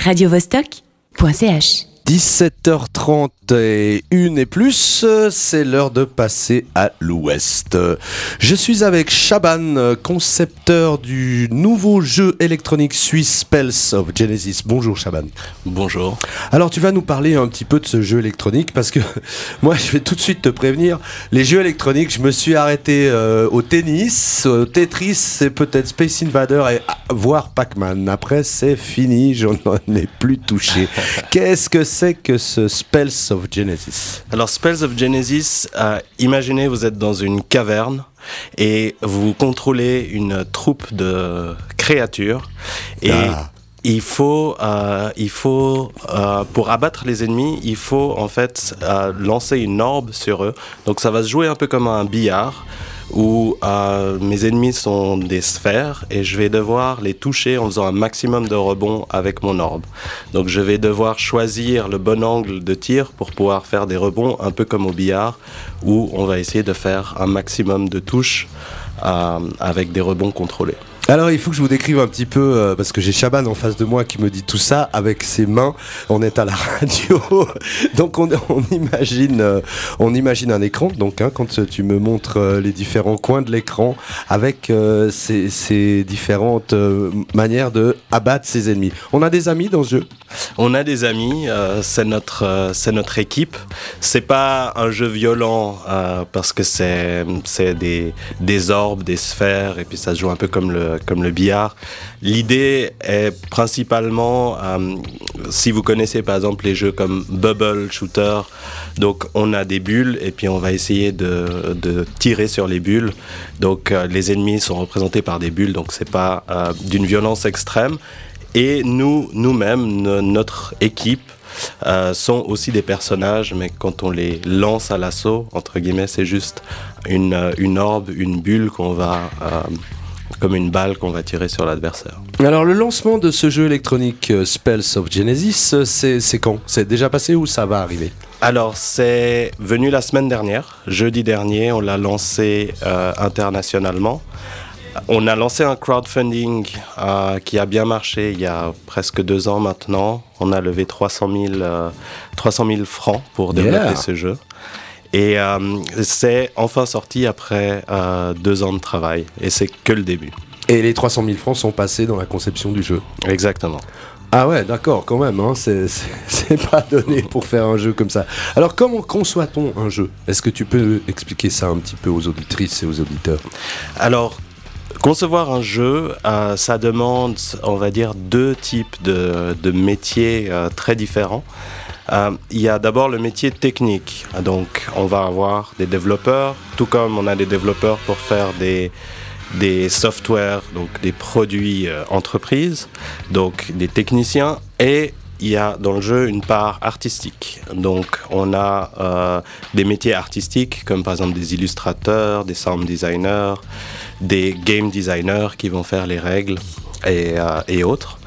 Radio Vostok.ch 17h30 et une et plus, c'est l'heure de passer à l'Ouest. Je suis avec Chaban, concepteur du nouveau jeu électronique suisse Spells of Genesis. Bonjour Chaban. Bonjour. Alors tu vas nous parler un petit peu de ce jeu électronique parce que moi je vais tout de suite te prévenir, les jeux électroniques, je me suis arrêté au tennis, au Tetris et peut-être Space Invader et voire Pac-Man. Après c'est fini, je n'en ai plus touché. Qu'est-ce que c'est que ce Spells of Genesis? Alors Spells of Genesis, imaginez vous êtes dans une caverne et vous contrôlez une troupe de créatures et il faut pour abattre les ennemis, il faut en fait lancer une orbe sur eux. Donc ça va se jouer un peu comme un billard où mes ennemis sont des sphères et je vais devoir les toucher en faisant un maximum de rebonds avec mon orbe. Donc je vais devoir choisir le bon angle de tir pour pouvoir faire des rebonds un peu comme au billard où on va essayer de faire un maximum de touches avec des rebonds contrôlés. Alors il faut que je vous décrive un petit peu parce que j'ai Chaban en face de moi qui me dit tout ça avec ses mains, on est à la radio donc on imagine un écran, donc quand tu me montres les différents coins de l'écran avec ces différentes manières de abattre ses ennemis. On a des amis dans ce jeu? On a des amis, c'est notre équipe. C'est pas un jeu violent parce que c'est des orbes, des sphères et puis ça se joue un peu comme le billard. L'idée est principalement, si vous connaissez par exemple les jeux comme Bubble Shooter, donc on a des bulles et puis on va essayer de tirer sur les bulles. Donc les ennemis sont représentés par des bulles, donc c'est pas d'une violence extrême. Et nous-mêmes, notre équipe, sont aussi des personnages, mais quand on les lance à l'assaut, entre guillemets, c'est juste une orbe, une bulle qu'on va... comme une balle qu'on va tirer sur l'adversaire. Alors le lancement de ce jeu électronique Spells of Genesis, c'est quand? C'est déjà passé ou ça va arriver? Alors c'est venu la semaine dernière, jeudi dernier, on l'a lancé internationalement. On a lancé un crowdfunding qui a bien marché il y a presque 2 ans maintenant. On a levé 300 000 francs pour développer ce jeu. Et c'est enfin sorti après 2 ans de travail. Et c'est que le début. Et les 300 000 francs sont passés dans la conception du jeu. Exactement. Ah ouais, d'accord, quand même. Hein, c'est pas donné pour faire un jeu comme ça. Alors, comment conçoit-on un jeu? Est-ce que tu peux expliquer ça un petit peu aux auditrices et aux auditeurs? Alors, concevoir un jeu, ça demande, on va dire, 2 types de métiers très différents. Il y a d'abord le métier technique, donc on va avoir des développeurs, tout comme on a des développeurs pour faire des softwares, donc des produits entreprises, donc des techniciens, et il y a dans le jeu une part artistique. Donc on a des métiers artistiques comme par exemple des illustrateurs, des sound designers, des game designers qui vont faire les règles et autres.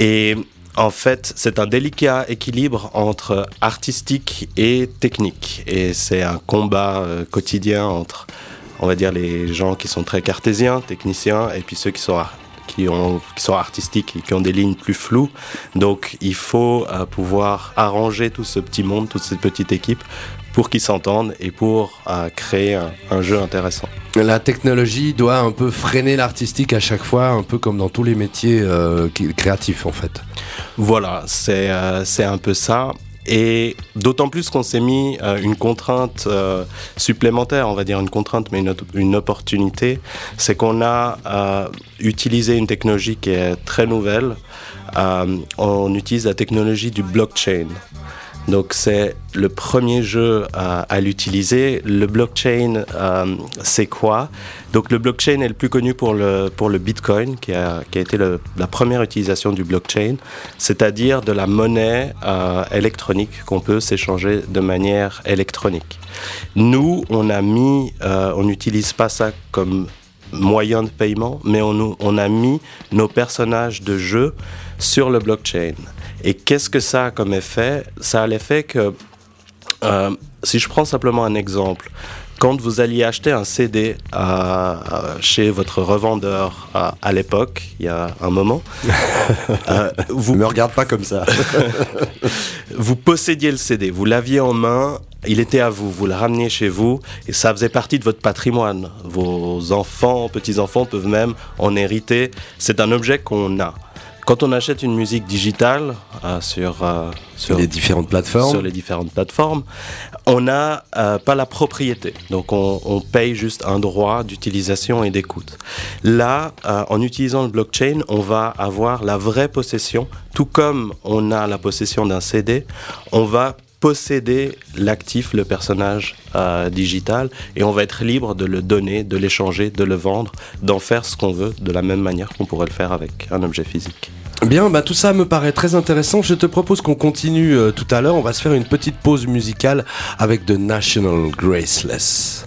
Et en fait, c'est un délicat équilibre entre artistique et technique. Et c'est un combat quotidien entre, on va dire, les gens qui sont très cartésiens, techniciens, et puis ceux qui sont artistiques et qui ont des lignes plus floues. Donc, il faut pouvoir arranger tout ce petit monde, toute cette petite équipe, pour qu'ils s'entendent et pour créer un jeu intéressant. La technologie doit un peu freiner l'artistique à chaque fois, un peu comme dans tous les métiers créatifs en fait. Voilà, c'est un peu ça. Et d'autant plus qu'on s'est mis une contrainte supplémentaire, on va dire une contrainte mais une opportunité, c'est qu'on a utilisé une technologie qui est très nouvelle. On utilise la technologie du blockchain. Donc c'est le premier jeu à l'utiliser. Le blockchain, c'est quoi? Donc le blockchain est le plus connu pour le Bitcoin, qui a été la première utilisation du blockchain, c'est-à-dire de la monnaie électronique qu'on peut s'échanger de manière électronique. Nous, on n'utilise pas ça comme moyen de paiement, mais on a mis nos personnages de jeu sur le blockchain. Et qu'est-ce que ça a comme effet? Ça a l'effet que, si je prends simplement un exemple, Quand vous alliez acheter un CD chez votre revendeur à l'époque, il y a un moment... vous ne me regarde pas comme ça. Vous possédiez le CD, vous l'aviez en main, il était à vous, vous le rameniez chez vous, et ça faisait partie de votre patrimoine. Vos enfants, petits-enfants peuvent même en hériter. C'est un objet qu'on a. Quand on achète une musique digitale sur les différentes plateformes, on n'a pas la propriété. Donc on paye juste un droit d'utilisation et d'écoute. Là, en utilisant le blockchain, on va avoir la vraie possession. Tout comme on a la possession d'un CD, on va posséder l'actif, le personnage digital, et on va être libre de le donner, de l'échanger, de le vendre, d'en faire ce qu'on veut, de la même manière qu'on pourrait le faire avec un objet physique. Bien, tout ça me paraît très intéressant. Je te propose qu'on continue tout à l'heure. On va se faire une petite pause musicale avec The National, Graceless. Graceless.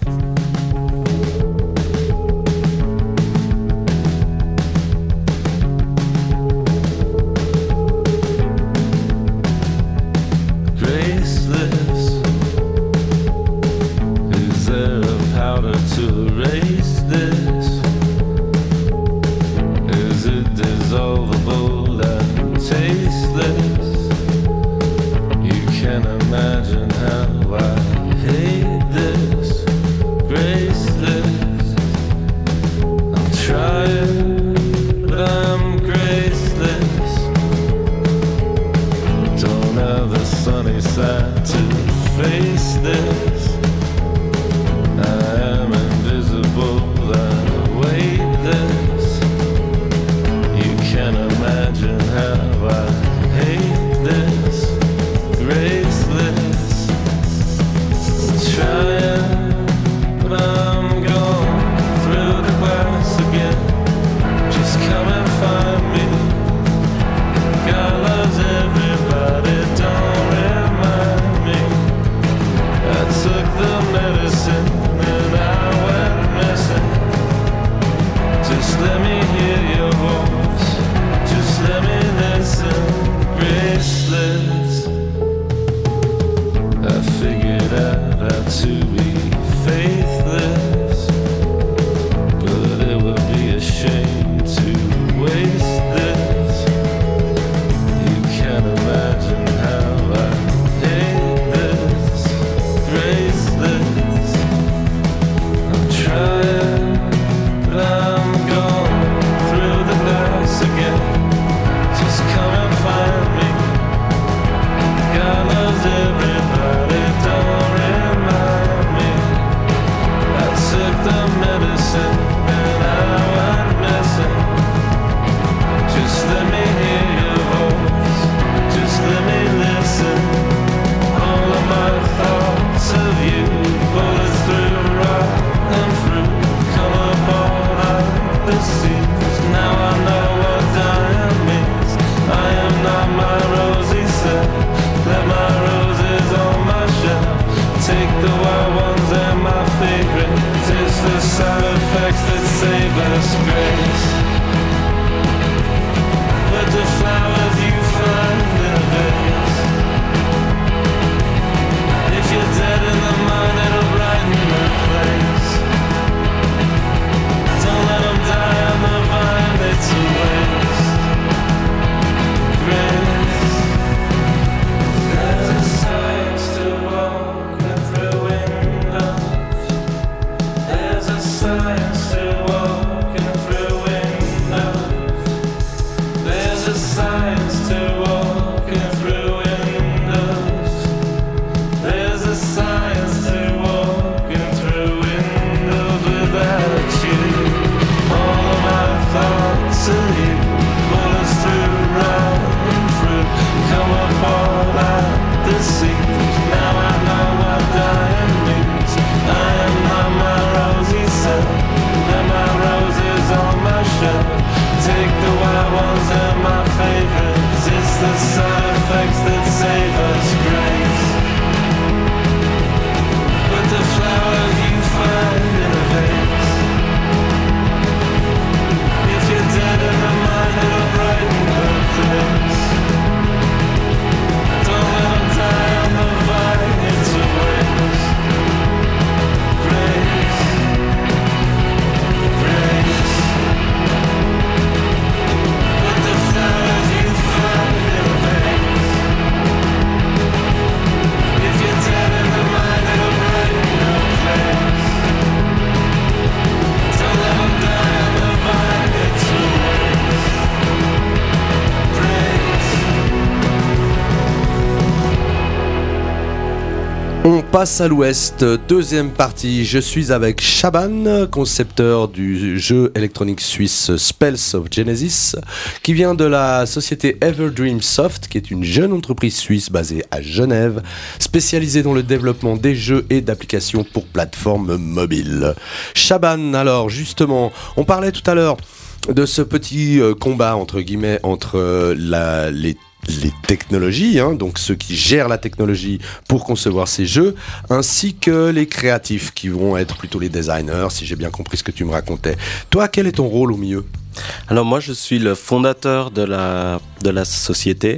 passe à l'ouest, deuxième partie. Je suis avec Chaban, concepteur du jeu électronique suisse Spells of Genesis, qui vient de la société Everdream Soft, qui est une jeune entreprise suisse basée à Genève, spécialisée dans le développement des jeux et d'applications pour plateformes mobiles. Chaban, alors justement, on parlait tout à l'heure de ce petit combat entre guillemets entre les technologies, hein, donc ceux qui gèrent la technologie pour concevoir ces jeux, ainsi que les créatifs qui vont être plutôt les designers, si j'ai bien compris ce que tu me racontais. Toi, quel est ton rôle au milieu ? Alors moi, je suis le fondateur de la société.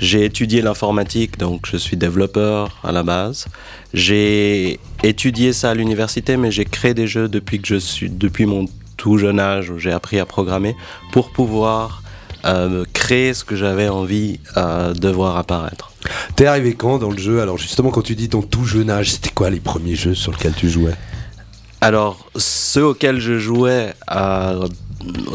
J'ai étudié l'informatique, donc je suis développeur à la base. J'ai étudié ça à l'université, mais j'ai créé des jeux depuis mon tout jeune âge, où j'ai appris à programmer pour pouvoir créer ce que j'avais envie de voir apparaître. T'es arrivé quand dans le jeu ? Alors justement, quand tu dis ton tout jeune âge, c'était quoi les premiers jeux sur lesquels tu jouais ? Alors, ceux auxquels je jouais,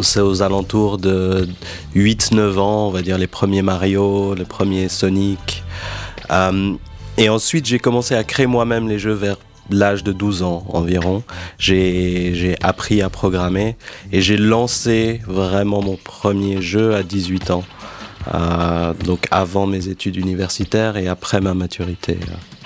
c'est aux alentours de 8-9 ans, on va dire les premiers Mario, les premiers Sonic. Et ensuite, j'ai commencé à créer moi-même les jeux vers l'âge de 12 ans environ. J'ai appris à programmer et j'ai lancé vraiment mon premier jeu à 18 ans, donc avant mes études universitaires et après ma maturité.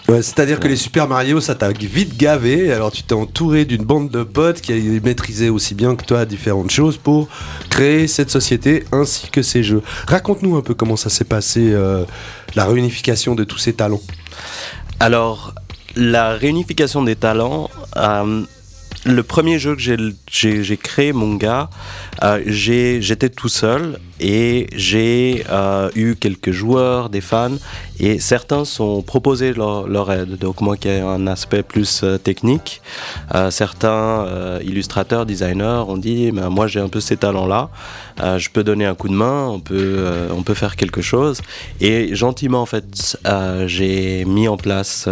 Ouais, c'est-à-dire que les Super Mario, ça t'a vite gavé, alors tu t'es entouré d'une bande de potes qui maîtrisaient aussi bien que toi différentes choses pour créer cette société ainsi que ces jeux. Raconte-nous un peu comment ça s'est passé, la réunification de tous ces talents. Alors, la réunification des talents, le premier jeu que j'ai créé, mon gars, j'étais tout seul et j'ai eu quelques joueurs, des fans, et certains ont proposé leur aide. Donc moi qui ai un aspect plus technique, certains illustrateurs, designers ont dit bah, « moi j'ai un peu ces talents-là, je peux donner un coup de main, on peut faire quelque chose ». Et gentiment en fait, j'ai mis en place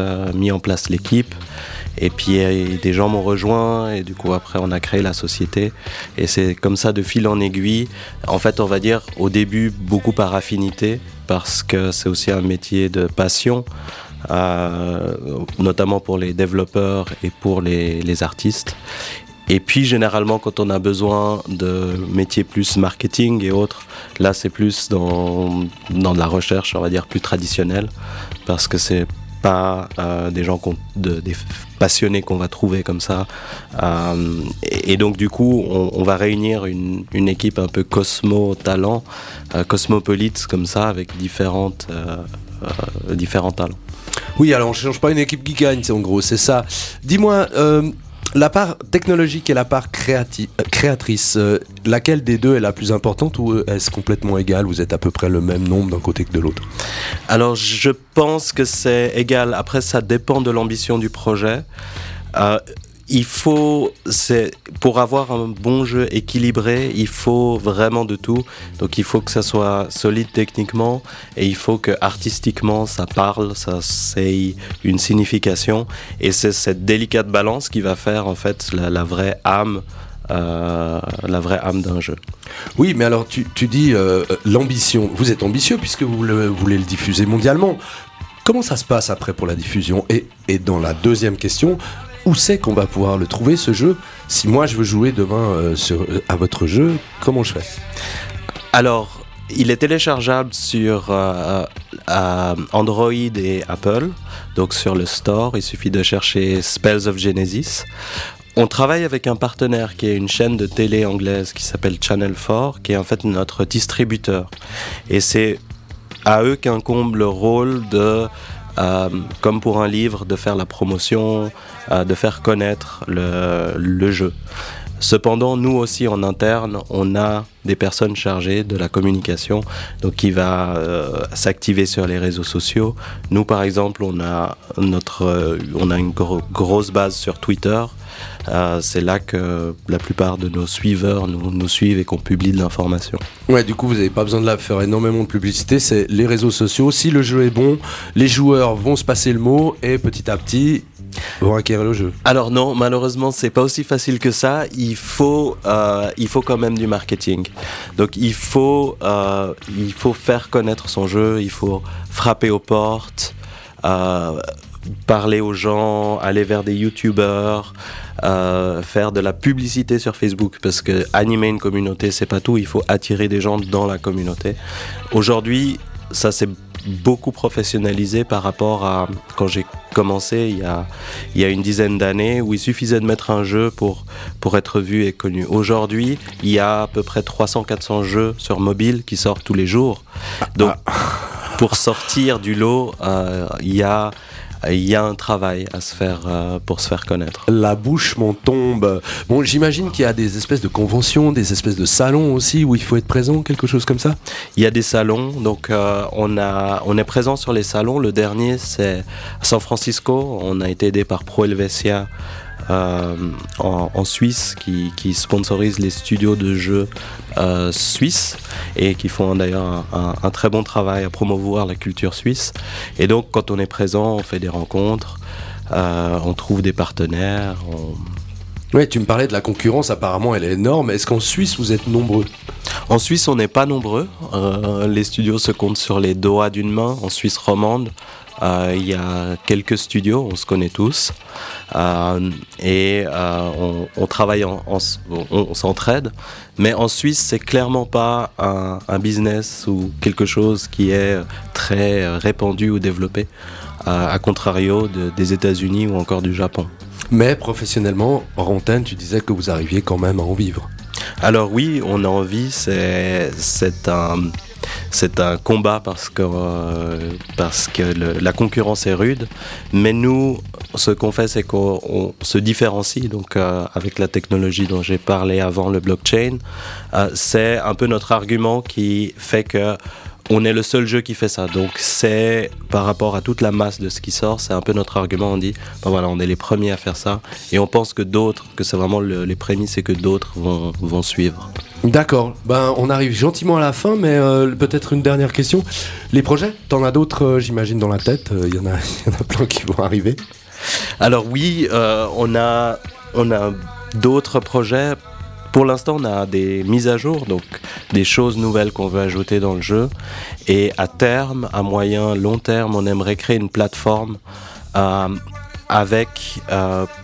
l'équipe. Et puis des gens m'ont rejoint et du coup après on a créé la société et c'est comme ça de fil en aiguille. En fait on va dire au début beaucoup par affinité parce que c'est aussi un métier de passion, notamment pour les développeurs et pour les artistes. Et puis généralement quand on a besoin de métiers plus marketing et autres, là c'est plus dans de la recherche on va dire plus traditionnelle parce que c'est pas des gens des passionnés qu'on va trouver comme ça et donc du coup on va réunir une équipe un peu cosmo-talent, cosmopolite comme ça avec différents talents. Oui, alors on ne change pas une équipe qui gagne, en gros c'est ça. Dis-moi, la part technologique et la part créatrice, laquelle des deux est la plus importante ou est-ce complètement égal ? Vous êtes à peu près le même nombre d'un côté que de l'autre ? Alors je pense que c'est égal. Après ça dépend de l'ambition du projet. Pour avoir un bon jeu équilibré, il faut vraiment de tout. Donc il faut que ça soit solide techniquement et il faut que artistiquement ça parle, ça ait une signification. Et c'est cette délicate balance qui va faire en fait la vraie âme d'un jeu. Oui, mais alors tu dis l'ambition. Vous êtes ambitieux puisque vous voulez le diffuser mondialement. Comment ça se passe après pour la diffusion ? Et dans la deuxième question, où c'est qu'on va pouvoir le trouver ce jeu ? Si moi je veux jouer demain à votre jeu, comment je fais ? Alors, il est téléchargeable sur Android et Apple, donc sur le store, il suffit de chercher Spells of Genesis. On travaille avec un partenaire qui est une chaîne de télé anglaise qui s'appelle Channel 4, qui est en fait notre distributeur. Et c'est à eux qu'incombe le rôle de comme pour un livre, de faire la promotion, de faire connaître le jeu. Cependant, nous aussi en interne, on a des personnes chargées de la communication, donc qui va s'activer sur les réseaux sociaux. Nous, par exemple, on a une grosse base sur Twitter. C'est là que la plupart de nos suiveurs nous suivent et qu'on publie de l'information. Ouais, du coup, vous n'avez pas besoin de faire énormément de publicité, c'est les réseaux sociaux. Si le jeu est bon, les joueurs vont se passer le mot et petit à petit vont acquérir le jeu. Alors non, malheureusement, c'est pas aussi facile que ça. Il faut quand même du marketing. Donc il faut faire connaître son jeu, il faut frapper aux portes, parler aux gens, aller vers des youtubeurs, faire de la publicité sur Facebook, parce que animer une communauté, c'est pas tout, il faut attirer des gens dans la communauté. Aujourd'hui, ça s'est beaucoup professionnalisé par rapport à quand j'ai commencé il y a une dizaine d'années, où il suffisait de mettre un jeu pour être vu et connu. Aujourd'hui, il y a à peu près 300-400 jeux sur mobile qui sortent tous les jours. Donc, pour sortir du lot, il y a un travail à se faire pour se faire connaître. La bouche m'en tombe. Bon, j'imagine qu'il y a des espèces de conventions, des espèces de salons aussi où il faut être présent, quelque chose comme ça. Il y a des salons, donc on est présent sur les salons. Le dernier, c'est à San Francisco. On a été aidé par Pro Helvetia en Suisse, qui sponsorise les studios de jeux suisses et qui font d'ailleurs un très bon travail à promouvoir la culture suisse. Et donc quand on est présent, on fait des rencontres, on trouve des partenaires. Oui, tu me parlais de la concurrence, apparemment elle est énorme. Est-ce qu'en Suisse vous êtes nombreux ? En Suisse on n'est pas nombreux, les studios se comptent sur les doigts d'une main. En Suisse romande, il y a quelques studios, on se connaît tous, on travaille, on s'entraide, mais en Suisse c'est clairement pas un business ou quelque chose qui est très répandu ou développé, à contrario des États-Unis ou encore du Japon. Mais professionnellement, Rantaine, tu disais que vous arriviez quand même à en vivre. Alors oui, on en vit, c'est un combat parce que la concurrence est rude, mais nous, ce qu'on fait, c'est qu'on se différencie. Donc avec la technologie dont j'ai parlé avant, le blockchain, c'est un peu notre argument qui fait que on est le seul jeu qui fait ça. Donc c'est, par rapport à toute la masse de ce qui sort, c'est un peu notre argument. On dit, ben voilà, on est les premiers à faire ça, et on pense que d'autres, que c'est vraiment les prémices et que d'autres vont suivre. D'accord, ben on arrive gentiment à la fin, mais peut-être une dernière question. Les projets, t'en as d'autres, j'imagine, dans la tête, il y en a plein qui vont arriver. Alors oui, on a d'autres projets. Pour l'instant, on a des mises à jour, donc des choses nouvelles qu'on veut ajouter dans le jeu. Et à terme, à moyen, long terme, on aimerait créer une plateforme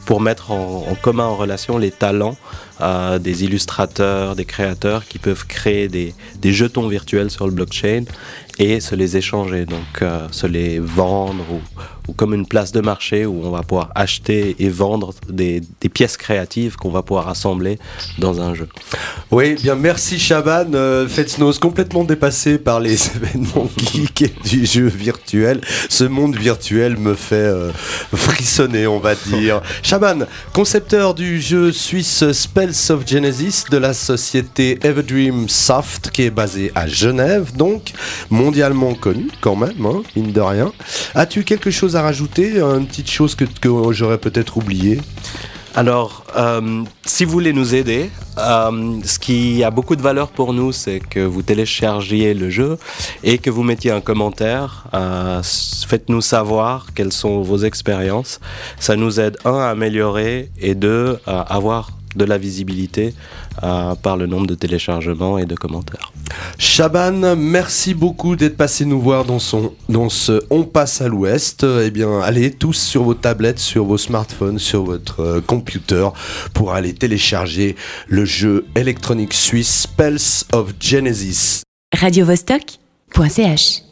pour mettre en commun, en relation, les talents des illustrateurs, des créateurs qui peuvent créer des jetons virtuels sur le blockchain et se les échanger, donc se les vendre ou comme une place de marché où on va pouvoir acheter et vendre des pièces créatives qu'on va pouvoir assembler dans un jeu. Oui, bien merci Chaban, Fetsnos, complètement dépassé par les événements geek et du jeu virtuel. Ce monde virtuel me fait frissonner, on va dire. Chaban, concepteur du jeu suisse Spells of Genesis de la société Everdream Soft, qui est basée à Genève, donc mondialement connu quand même, hein, mine de rien. As-tu quelque chose à rajouter, une petite chose que j'aurais peut-être oubliée ? Alors, si vous voulez nous aider, ce qui a beaucoup de valeur pour nous, c'est que vous téléchargiez le jeu et que vous mettiez un commentaire. Faites-nous savoir quelles sont vos expériences. Ça nous aide, un, à améliorer, et deux, à avoir de la visibilité par le nombre de téléchargements et de commentaires. Chaban, merci beaucoup d'être passé nous voir dans ce On passe à l'Ouest. Eh bien, allez tous sur vos tablettes, sur vos smartphones, sur votre computer pour aller télécharger le jeu électronique suisse Spells of Genesis. Radio Vostok.ch